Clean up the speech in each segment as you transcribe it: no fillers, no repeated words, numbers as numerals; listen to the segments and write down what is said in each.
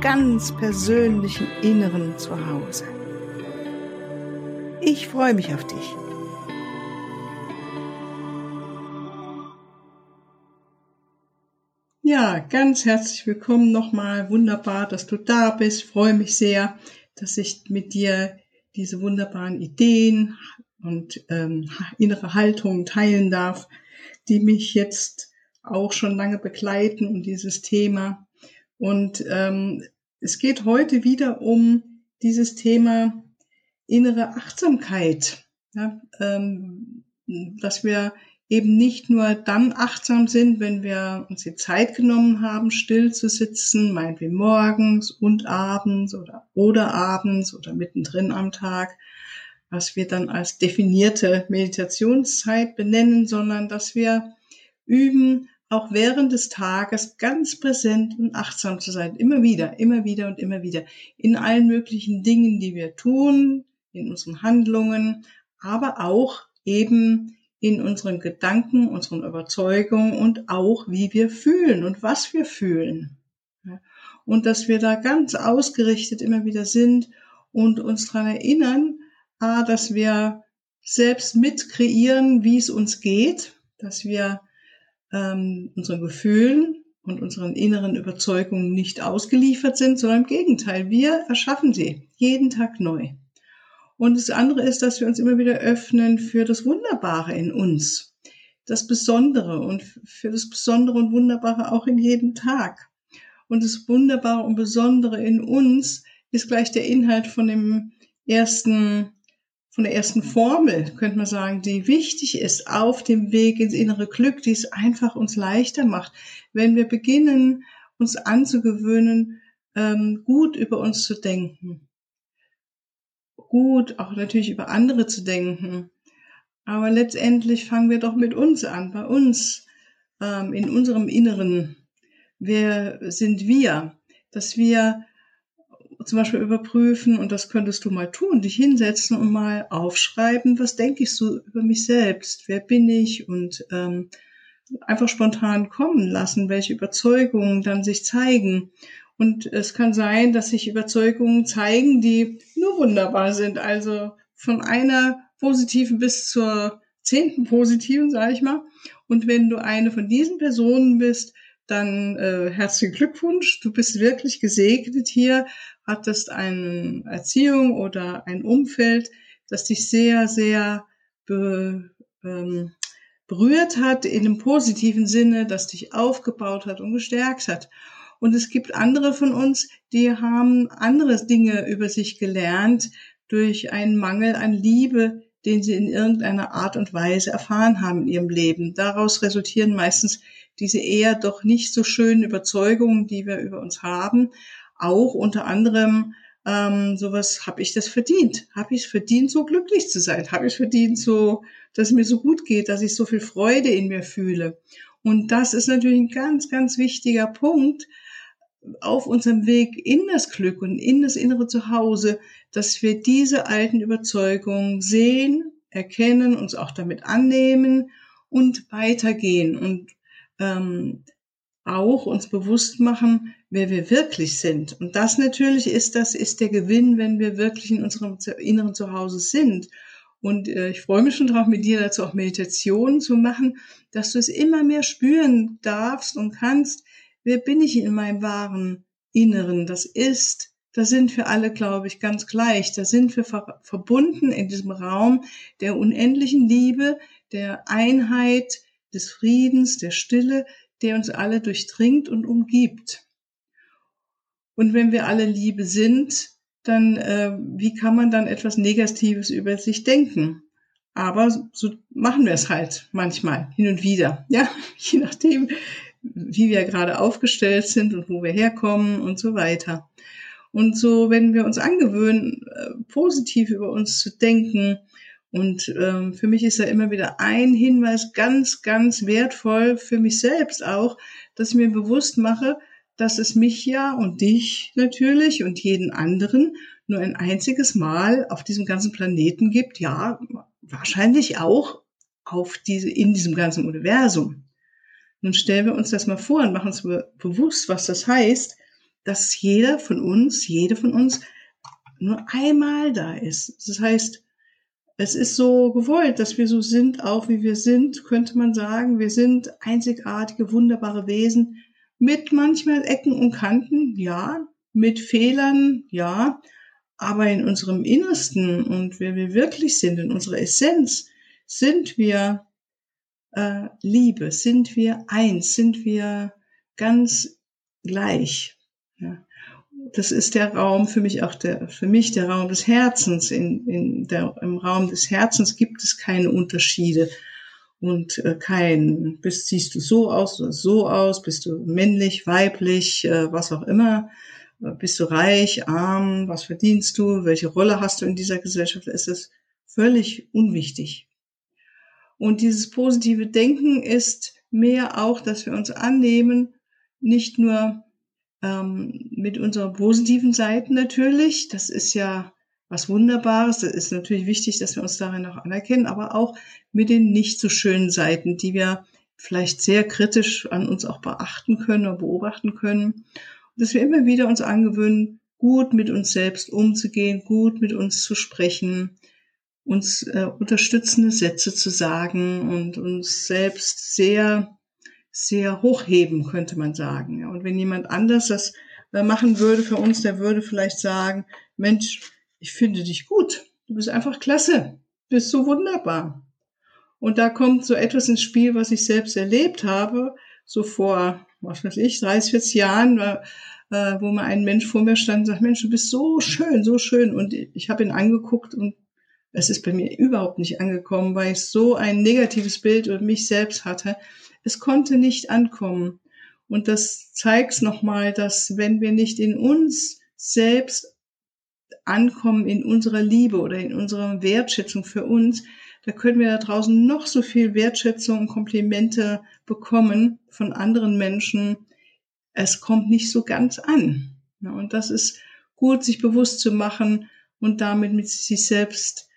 ganz persönlichen Inneren zu Hause. Ich freue mich auf dich. Ja, ganz herzlich willkommen nochmal. Wunderbar, dass du da bist. Ich freue mich sehr, dass ich mit dir diese wunderbaren Ideen und innere Haltungen teilen darf, die mich jetzt auch schon lange begleiten um dieses Thema. Und es geht heute wieder um dieses Thema innere Achtsamkeit, ja, dass wir eben nicht nur dann achtsam sind, wenn wir uns die Zeit genommen haben, still zu sitzen, meinetwegen morgens und abends oder abends oder mittendrin am Tag, was wir dann als definierte Meditationszeit benennen, sondern dass wir üben, auch während des Tages ganz präsent und achtsam zu sein. Immer wieder und immer wieder. In allen möglichen Dingen, die wir tun, in unseren Handlungen, aber auch eben in unseren Gedanken, unseren Überzeugungen und auch, wie wir fühlen und was wir fühlen. Und dass wir da ganz ausgerichtet immer wieder sind und uns daran erinnern, dass wir selbst mit kreieren, wie es uns geht, dass wir unseren Gefühlen und unseren inneren Überzeugungen nicht ausgeliefert sind, sondern im Gegenteil, wir erschaffen sie jeden Tag neu. Und das andere ist, dass wir uns immer wieder öffnen für das Wunderbare in uns, das Besondere und für das Besondere und Wunderbare auch in jedem Tag. Und das Wunderbare und Besondere in uns ist gleich der Inhalt von der ersten Formel, könnte man sagen, die wichtig ist auf dem Weg ins innere Glück, die es einfach uns leichter macht, wenn wir beginnen, uns anzugewöhnen, gut über uns zu denken. Gut, auch natürlich über andere zu denken. Aber letztendlich fangen wir doch mit uns an, bei uns, in unserem Inneren. Wer sind wir? Dass wir zum Beispiel überprüfen, und das könntest du mal tun, dich hinsetzen und mal aufschreiben, was denke ich so über mich selbst, wer bin ich, und einfach spontan kommen lassen, welche Überzeugungen dann sich zeigen. Und es kann sein, dass sich Überzeugungen zeigen, die nur wunderbar sind, also von einer positiven bis zur 10. positiven, sage ich mal. Und wenn du eine von diesen Personen bist, dann herzlichen Glückwunsch, du bist wirklich gesegnet hier, hattest eine Erziehung oder ein Umfeld, das dich sehr, sehr berührt hat in einem positiven Sinne, das dich aufgebaut hat und gestärkt hat. Und es gibt andere von uns, die haben andere Dinge über sich gelernt durch einen Mangel an Liebe, den sie in irgendeiner Art und Weise erfahren haben in ihrem Leben. Daraus resultieren meistens diese eher doch nicht so schönen Überzeugungen, die wir über uns haben, auch unter anderem sowas, habe ich das verdient? Habe ich es verdient, so glücklich zu sein? Habe ich es verdient, so, dass es mir so gut geht, dass ich so viel Freude in mir fühle? Und das ist natürlich ein ganz, ganz wichtiger Punkt auf unserem Weg in das Glück und in das innere Zuhause, dass wir diese alten Überzeugungen sehen, erkennen, uns auch damit annehmen und weitergehen und auch uns bewusst machen, wer wir wirklich sind. Und das natürlich ist der Gewinn, wenn wir wirklich in unserem inneren Zuhause sind. Und ich freue mich schon drauf, mit dir dazu auch Meditationen zu machen, dass du es immer mehr spüren darfst und kannst. Wer bin ich in meinem wahren Inneren? Da sind wir alle, glaube ich, ganz gleich. Da sind wir verbunden in diesem Raum der unendlichen Liebe, der Einheit, des Friedens, der Stille, der uns alle durchdringt und umgibt. Und wenn wir alle Liebe sind, dann wie kann man dann etwas Negatives über sich denken? Aber so machen wir es halt manchmal, hin und wieder. Ja, je nachdem, wie wir gerade aufgestellt sind und wo wir herkommen und so weiter. Und so, wenn wir uns angewöhnen, positiv über uns zu denken, und für mich ist da immer wieder ein Hinweis ganz, ganz wertvoll, für mich selbst auch, dass ich mir bewusst mache, dass es mich ja und dich natürlich und jeden anderen nur ein einziges Mal auf diesem ganzen Planeten gibt, ja, wahrscheinlich auch in diesem ganzen Universum. Nun stellen wir uns das mal vor und machen uns bewusst, was das heißt, dass jeder von uns, jede von uns nur einmal da ist. Das heißt, es ist so gewollt, dass wir so sind, auch wie wir sind, könnte man sagen. Wir sind einzigartige, wunderbare Wesen mit manchmal Ecken und Kanten, ja, mit Fehlern, ja, aber in unserem Innersten und wer wir wirklich sind, in unserer Essenz, sind wir Liebe, sind wir eins, sind wir ganz gleich. Ja. Das ist der Raum für mich, auch der Raum des Herzens. Im Raum des Herzens gibt es keine Unterschiede und siehst du so aus oder so aus, bist du männlich, weiblich, was auch immer, bist du reich, arm, was verdienst du, welche Rolle hast du in dieser Gesellschaft, es ist völlig unwichtig. Und dieses positive Denken ist mehr auch, dass wir uns annehmen, nicht nur mit unseren positiven Seiten natürlich, das ist ja was Wunderbares, das ist natürlich wichtig, dass wir uns darin auch anerkennen, aber auch mit den nicht so schönen Seiten, die wir vielleicht sehr kritisch an uns auch beachten können oder beobachten können, dass wir immer wieder uns angewöhnen, gut mit uns selbst umzugehen, gut mit uns zu sprechen, uns unterstützende Sätze zu sagen und uns selbst sehr sehr hochheben, könnte man sagen. Und wenn jemand anders das machen würde für uns, der würde vielleicht sagen, Mensch, ich finde dich gut, du bist einfach klasse, du bist so wunderbar. Und da kommt so etwas ins Spiel, was ich selbst erlebt habe, so vor, was weiß ich, 30, 40 Jahren, wo mal ein Mensch vor mir stand und sagt, Mensch, du bist so schön, so schön. Und ich habe ihn angeguckt und es ist bei mir überhaupt nicht angekommen, weil ich so ein negatives Bild über mich selbst hatte. Es konnte nicht ankommen. Und das zeigt nochmal, dass wenn wir nicht in uns selbst ankommen, in unserer Liebe oder in unserer Wertschätzung für uns, da können wir da draußen noch so viel Wertschätzung und Komplimente bekommen von anderen Menschen. Es kommt nicht so ganz an. Und das ist gut, sich bewusst zu machen und damit mit sich selbst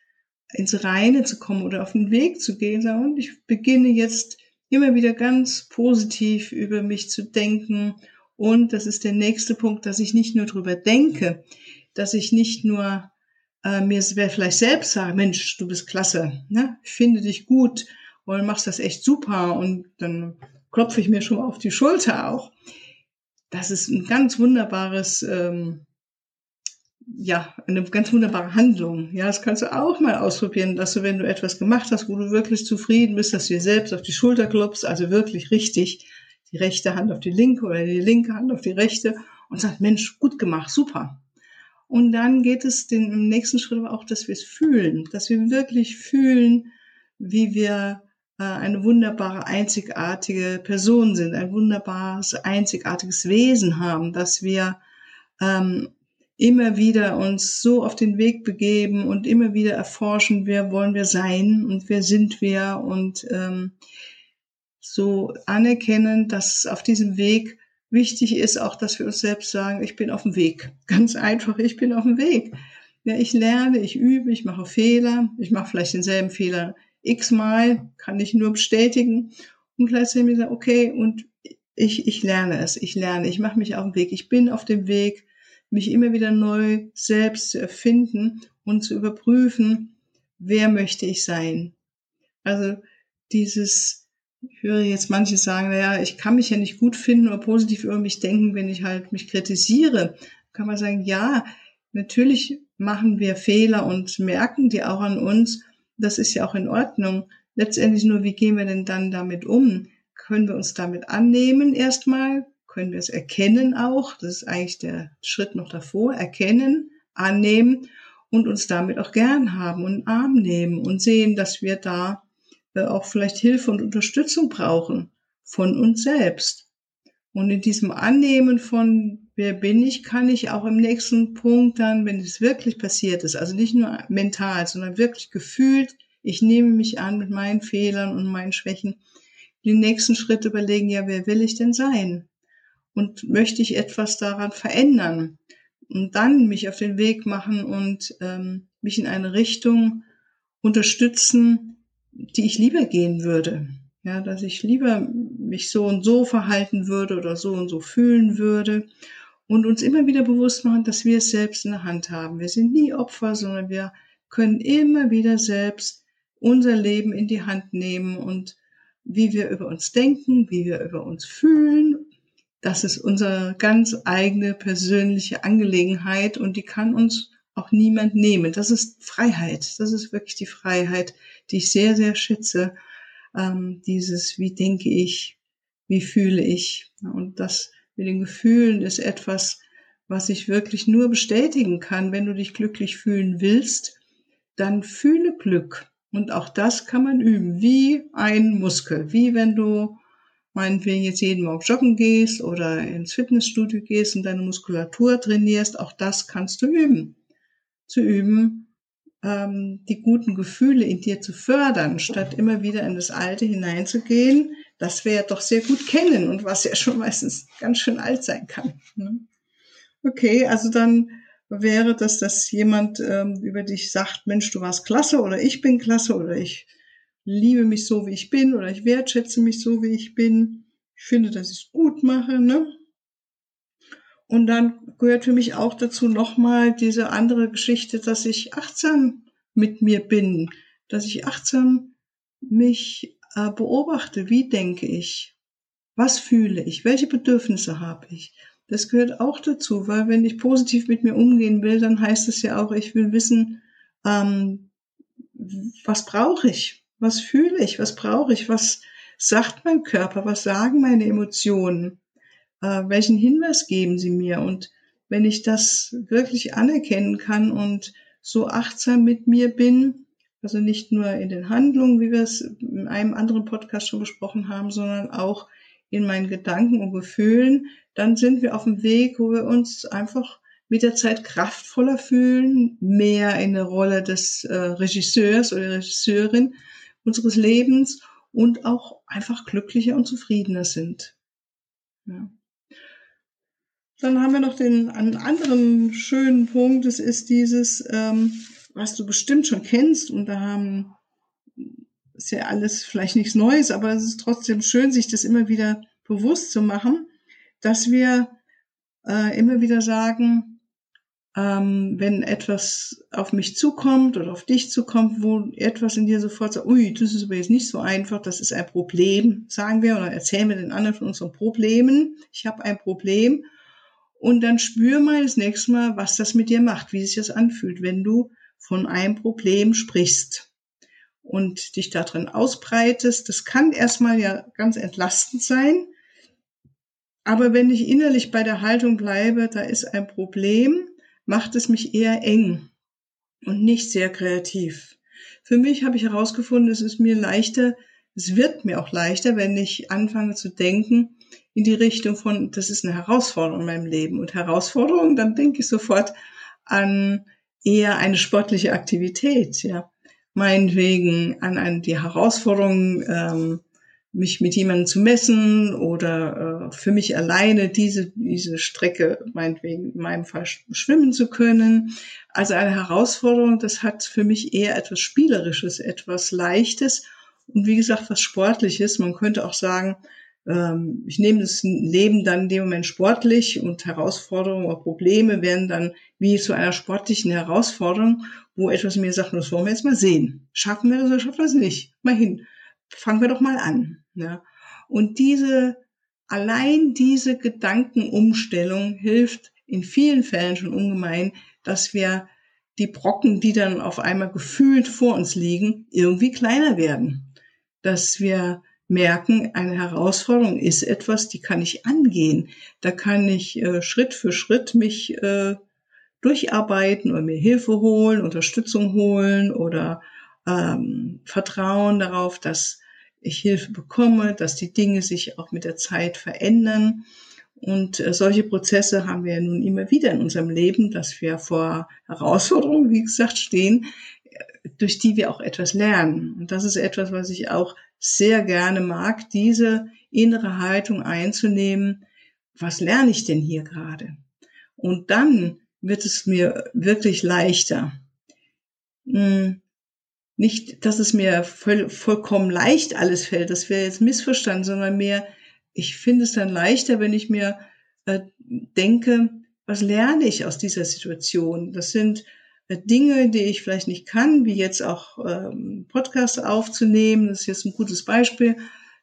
ins Reine zu kommen oder auf den Weg zu gehen. Und ich beginne jetzt immer wieder ganz positiv über mich zu denken. Und das ist der nächste Punkt, dass ich nicht nur drüber denke, dass ich nicht nur mir vielleicht selbst sage, Mensch, du bist klasse, ne? Ich finde dich gut und machst das echt super und dann klopfe ich mir schon mal auf die Schulter auch. Das ist ein ganz wunderbares, eine ganz wunderbare Handlung. Ja, das kannst du auch mal ausprobieren, dass du, wenn du etwas gemacht hast, wo du wirklich zufrieden bist, dass du dir selbst auf die Schulter klopfst, also wirklich richtig die rechte Hand auf die linke oder die linke Hand auf die rechte und sagst, Mensch, gut gemacht, super. Und dann geht es im nächsten Schritt auch, dass wir es fühlen, dass wir wirklich fühlen, wie wir eine wunderbare, einzigartige Person sind, ein wunderbares, einzigartiges Wesen haben, dass wir immer wieder uns so auf den Weg begeben und immer wieder erforschen, wer wollen wir sein und wer sind wir und so anerkennen, dass auf diesem Weg wichtig ist auch, dass wir uns selbst sagen, ich bin auf dem Weg. Ganz einfach, ich bin auf dem Weg. Ja, ich lerne, ich übe, ich mache Fehler, ich mache vielleicht denselben Fehler x-mal, kann ich nur bestätigen und gleichzeitig sagen, okay, und ich lerne es, ich mache mich auf den Weg, ich bin auf dem Weg, mich immer wieder neu selbst zu erfinden und zu überprüfen, wer möchte ich sein. Also ich höre jetzt manche sagen, naja, ich kann mich ja nicht gut finden oder positiv über mich denken, wenn ich halt mich kritisiere. Kann man sagen, ja, natürlich machen wir Fehler und merken die auch an uns. Das ist ja auch in Ordnung. Letztendlich nur, wie gehen wir denn dann damit um? Können wir uns damit annehmen erstmal? Können wir es erkennen auch, das ist eigentlich der Schritt noch davor, erkennen, annehmen und uns damit auch gern haben und in den Arm nehmen und sehen, dass wir da auch vielleicht Hilfe und Unterstützung brauchen von uns selbst. Und in diesem Annehmen von wer bin ich, kann ich auch im nächsten Punkt dann, wenn es wirklich passiert ist, also nicht nur mental, sondern wirklich gefühlt, ich nehme mich an mit meinen Fehlern und meinen Schwächen, den nächsten Schritt überlegen, ja, wer will ich denn sein? Und möchte ich etwas daran verändern? Und dann mich auf den Weg machen und mich in eine Richtung unterstützen, die ich lieber gehen würde. Ja, dass ich lieber mich so und so verhalten würde oder so und so fühlen würde. Und uns immer wieder bewusst machen, dass wir es selbst in der Hand haben. Wir sind nie Opfer, sondern wir können immer wieder selbst unser Leben in die Hand nehmen und wie wir über uns denken, wie wir über uns fühlen. Das ist unsere ganz eigene persönliche Angelegenheit und die kann uns auch niemand nehmen. Das ist Freiheit. Das ist wirklich die Freiheit, die ich sehr, sehr schätze. Dieses, wie denke ich, wie fühle ich. Und das mit den Gefühlen ist etwas, was ich wirklich nur bestätigen kann. Wenn du dich glücklich fühlen willst, dann fühle Glück. Und auch das kann man üben, wie ein Muskel. Wie wenn du meinetwegen jetzt jeden Morgen joggen gehst oder ins Fitnessstudio gehst und deine Muskulatur trainierst. Auch das kannst du üben. Zu üben, die guten Gefühle in dir zu fördern, statt immer wieder in das Alte hineinzugehen, das wir ja doch sehr gut kennen und was ja schon meistens ganz schön alt sein kann. Okay, also dann wäre das, dass jemand über dich sagt, Mensch, du warst klasse oder ich bin klasse oder ich liebe mich so, wie ich bin oder ich wertschätze mich so, wie ich bin. Ich finde, dass ich es gut mache, ne? Und dann gehört für mich auch dazu nochmal diese andere Geschichte, dass ich achtsam mit mir bin, dass ich achtsam mich beobachte, wie denke ich, was fühle ich, welche Bedürfnisse habe ich. Das gehört auch dazu, weil wenn ich positiv mit mir umgehen will, dann heißt es ja auch, ich will wissen, was brauche ich, was fühle ich, was brauche ich, was sagt mein Körper, was sagen meine Emotionen. Welchen Hinweis geben sie mir? Und wenn ich das wirklich anerkennen kann und so achtsam mit mir bin, also nicht nur in den Handlungen, wie wir es in einem anderen Podcast schon besprochen haben, sondern auch in meinen Gedanken und Gefühlen, dann sind wir auf dem Weg, wo wir uns einfach mit der Zeit kraftvoller fühlen, mehr in der Rolle des Regisseurs oder Regisseurin unseres Lebens und auch einfach glücklicher und zufriedener sind. Ja. Dann haben wir noch einen anderen schönen Punkt, das ist dieses, was du bestimmt schon kennst und da ist ja alles vielleicht nichts Neues, aber es ist trotzdem schön, sich das immer wieder bewusst zu machen, dass wir immer wieder sagen, wenn etwas auf mich zukommt oder auf dich zukommt, wo etwas in dir sofort sagt, ui, das ist aber jetzt nicht so einfach, das ist ein Problem, sagen wir oder erzählen wir den anderen von unseren Problemen, ich habe ein Problem. Und dann spür mal das nächste Mal, was das mit dir macht, wie sich das anfühlt, wenn du von einem Problem sprichst und dich darin ausbreitest. Das kann erstmal ja ganz entlastend sein, aber wenn ich innerlich bei der Haltung bleibe, da ist ein Problem, macht es mich eher eng und nicht sehr kreativ. Für mich habe ich herausgefunden, es wird mir auch leichter, wenn ich anfange zu denken, in die Richtung von, das ist eine Herausforderung in meinem Leben. Und Herausforderung, dann denke ich sofort an eher eine sportliche Aktivität. Ja, meinetwegen an die Herausforderung, mich mit jemandem zu messen oder für mich alleine diese Strecke, meinetwegen in meinem Fall schwimmen zu können. Also eine Herausforderung, das hat für mich eher etwas Spielerisches, etwas Leichtes und wie gesagt, was Sportliches. Man könnte auch sagen, ich nehme das Leben dann in dem Moment sportlich und Herausforderungen oder Probleme werden dann wie zu einer sportlichen Herausforderung, wo etwas mir sagt, das wollen wir jetzt mal sehen. Schaffen wir das oder schaffen wir es nicht? Mal hin. Fangen wir doch mal an. Ja. Und diese Gedankenumstellung hilft in vielen Fällen schon ungemein, dass wir die Brocken, die dann auf einmal gefühlt vor uns liegen, irgendwie kleiner werden. Dass wir merken, eine Herausforderung ist etwas, die kann ich angehen. Da kann ich Schritt für Schritt mich durcharbeiten oder mir Hilfe holen, Unterstützung holen oder Vertrauen darauf, dass ich Hilfe bekomme, dass die Dinge sich auch mit der Zeit verändern. Und solche Prozesse haben wir ja nun immer wieder in unserem Leben, dass wir vor Herausforderungen, wie gesagt, stehen, durch die wir auch etwas lernen. Und das ist etwas, was ich auch sehr gerne mag, diese innere Haltung einzunehmen. Was lerne ich denn hier gerade? Und dann wird es mir wirklich leichter. Nicht, dass es mir vollkommen leicht alles fällt, das wäre jetzt missverstanden, sondern mehr, ich finde es dann leichter, wenn ich mir denke, was lerne ich aus dieser Situation? Das sind Dinge, die ich vielleicht nicht kann, wie jetzt auch Podcasts aufzunehmen, das ist jetzt ein gutes Beispiel.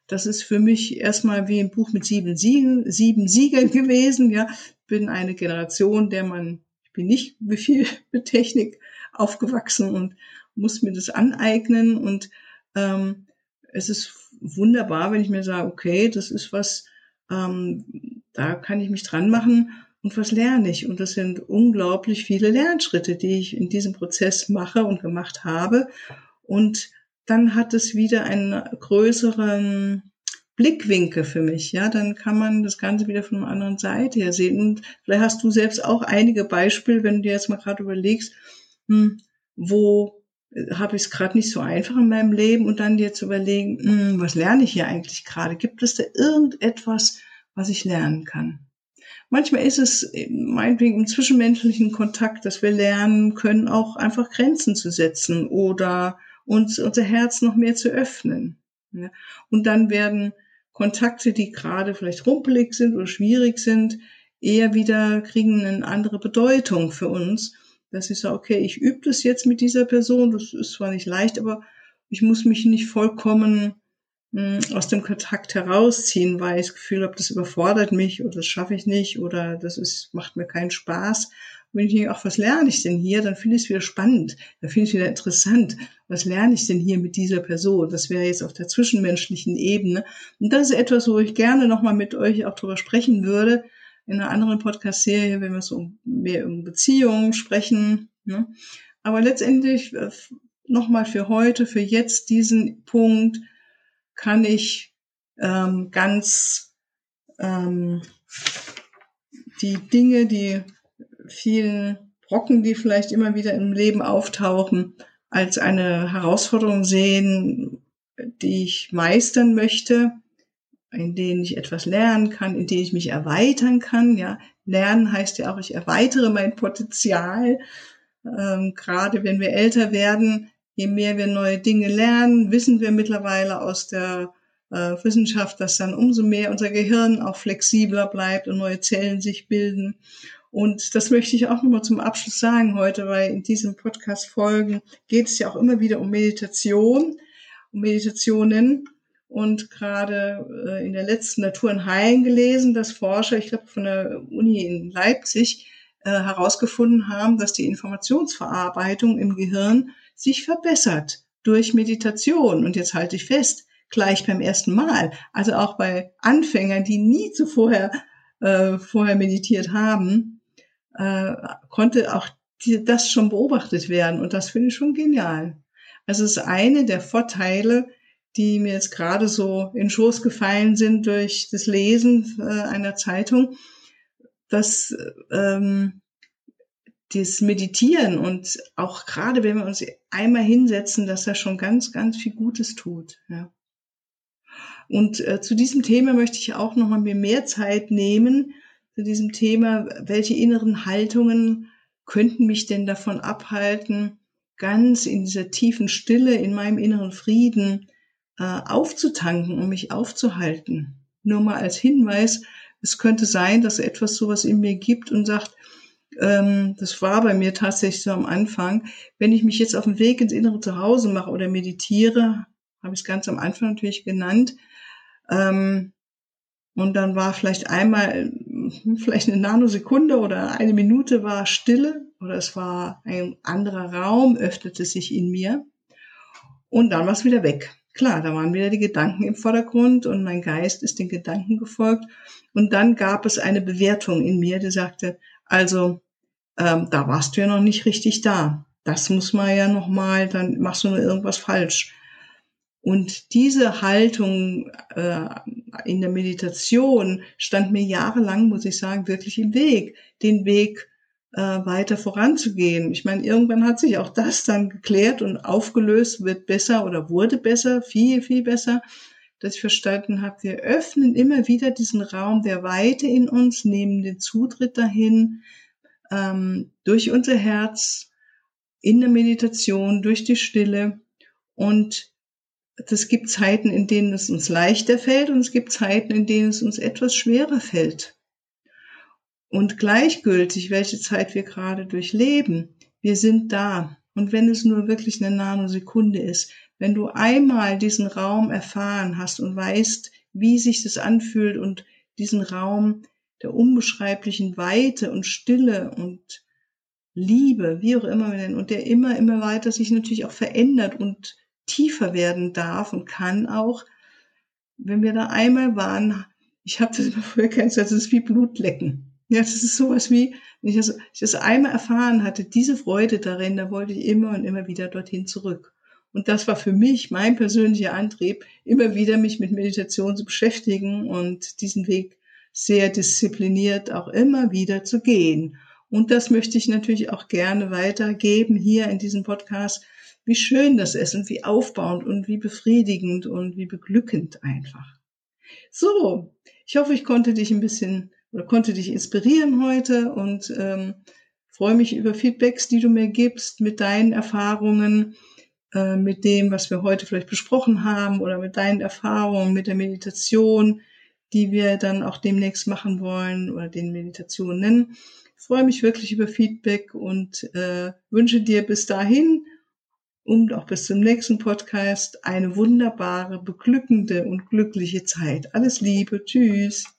Das ist für mich erstmal wie ein Buch mit sieben Siegeln gewesen. Ja, bin eine Generation, ich bin nicht viel mit Technik aufgewachsen und muss mir das aneignen. Und es ist wunderbar, wenn ich mir sage, okay, das ist was, da kann ich mich dran machen und was lerne ich. Und das sind unglaublich viele Lernschritte, die ich in diesem Prozess mache und gemacht habe. Und dann hat es wieder einen größeren Blickwinkel für mich. Ja, dann kann man das Ganze wieder von einer anderen Seite her sehen. Und vielleicht hast du selbst auch einige Beispiele, wenn du dir jetzt mal gerade überlegst, wo habe ich es gerade nicht so einfach in meinem Leben und dann dir zu überlegen, was lerne ich hier eigentlich gerade? Gibt es da irgendetwas, was ich lernen kann? Manchmal ist es meinetwegen im zwischenmenschlichen Kontakt, dass wir lernen können, auch einfach Grenzen zu setzen oder uns unser Herz noch mehr zu öffnen. Ja. Und dann werden Kontakte, die gerade vielleicht rumpelig sind oder schwierig sind, eher wieder kriegen eine andere Bedeutung für uns. Dass ich sage, okay, ich übe das jetzt mit dieser Person, das ist zwar nicht leicht, aber ich muss mich nicht vollkommen aus dem Kontakt herausziehen, weil ich das Gefühl habe, das überfordert mich oder das schaffe ich nicht oder macht mir keinen Spaß. Wenn ich denke, ach, was lerne ich denn hier, dann finde ich es wieder spannend, dann finde ich es wieder interessant. Was lerne ich denn hier mit dieser Person? Das wäre jetzt auf der zwischenmenschlichen Ebene. Und das ist etwas, wo ich gerne nochmal mit euch auch drüber sprechen würde, in einer anderen Podcast-Serie, wenn wir so mehr um Beziehungen sprechen. Ne? Aber letztendlich nochmal für heute, für jetzt diesen Punkt, kann ich die Dinge, die vielen Brocken, die vielleicht immer wieder im Leben auftauchen, als eine Herausforderung sehen, die ich meistern möchte, in denen ich etwas lernen kann, in denen ich mich erweitern kann. Ja, lernen heißt ja auch, ich erweitere mein Potenzial. Gerade wenn wir älter werden, je mehr wir neue Dinge lernen, wissen wir mittlerweile aus der Wissenschaft, dass dann umso mehr unser Gehirn auch flexibler bleibt und neue Zellen sich bilden. Und das möchte ich auch nochmal zum Abschluss sagen heute, weil in diesen Podcast-Folgen geht es ja auch immer wieder um Meditation, um Meditationen. Und gerade in der letzten Natur in Heilen gelesen, dass Forscher, ich glaube von der Uni in Leipzig, herausgefunden haben, dass die Informationsverarbeitung im Gehirn sich verbessert durch Meditation. Und jetzt halte ich fest, gleich beim ersten Mal, also auch bei Anfängern, die nie zuvor vorher meditiert haben, konnte auch das schon beobachtet werden. Und das finde ich schon genial. Also es ist eine der Vorteile, die mir jetzt gerade so in den Schoß gefallen sind durch das Lesen einer Zeitung, dass das Meditieren und auch gerade, wenn wir uns einmal hinsetzen, dass das schon ganz, ganz viel Gutes tut. Ja. Und zu diesem Thema möchte ich auch nochmal mir mehr Zeit nehmen, zu diesem Thema, welche inneren Haltungen könnten mich denn davon abhalten, ganz in dieser tiefen Stille, in meinem inneren Frieden aufzutanken und mich aufzuhalten. Nur mal als Hinweis, es könnte sein, dass etwas sowas in mir gibt und sagt, das war bei mir tatsächlich so am Anfang, wenn ich mich jetzt auf den Weg ins innere Zuhause mache oder meditiere, habe ich es ganz am Anfang natürlich genannt, und dann war vielleicht eine Nanosekunde oder eine Minute war Stille oder es war ein anderer Raum, öffnete sich in mir und dann war es wieder weg. Klar, da waren wieder die Gedanken im Vordergrund und mein Geist ist den Gedanken gefolgt und dann gab es eine Bewertung in mir, die sagte, also da warst du ja noch nicht richtig da, das muss man ja nochmal, dann machst du nur irgendwas falsch. Und diese Haltung in der Meditation stand mir jahrelang, muss ich sagen, wirklich im Weg, den Weg weiter voranzugehen. Ich meine, irgendwann hat sich auch das dann geklärt und aufgelöst, wird besser oder wurde besser, viel, viel besser, dass ich verstanden habe, wir öffnen immer wieder diesen Raum der Weite in uns, nehmen den Zutritt dahin, durch unser Herz, in der Meditation, durch die Stille. Und es gibt Zeiten, in denen es uns leichter fällt, und es gibt Zeiten, in denen es uns etwas schwerer fällt. Und gleichgültig, welche Zeit wir gerade durchleben, wir sind da. Und wenn es nur wirklich eine Nanosekunde ist, wenn du einmal diesen Raum erfahren hast und weißt, wie sich das anfühlt und diesen Raum der unbeschreiblichen Weite und Stille und Liebe, wie auch immer wir nennen, und der immer, immer weiter sich natürlich auch verändert und tiefer werden darf und kann auch, wenn wir da einmal waren, ich habe das immer früher kennengelernt, das ist wie Blutlecken. Ja, das ist sowas wie, wenn ich das einmal erfahren hatte, diese Freude darin, da wollte ich immer und immer wieder dorthin zurück. Und das war für mich mein persönlicher Antrieb, immer wieder mich mit Meditation zu beschäftigen und diesen Weg sehr diszipliniert auch immer wieder zu gehen. Und das möchte ich natürlich auch gerne weitergeben hier in diesem Podcast, wie schön das ist und wie aufbauend und wie befriedigend und wie beglückend einfach. So, ich hoffe, ich konnte dich ein bisschen oder konnte dich inspirieren heute und freue mich über Feedbacks, die du mir gibst mit deinen Erfahrungen, mit dem, was wir heute vielleicht besprochen haben oder mit deinen Erfahrungen, mit der Meditation, die wir dann auch demnächst machen wollen oder den Meditationen nennen. Ich freue mich wirklich über Feedback und wünsche dir bis dahin und auch bis zum nächsten Podcast eine wunderbare, beglückende und glückliche Zeit. Alles Liebe, tschüss.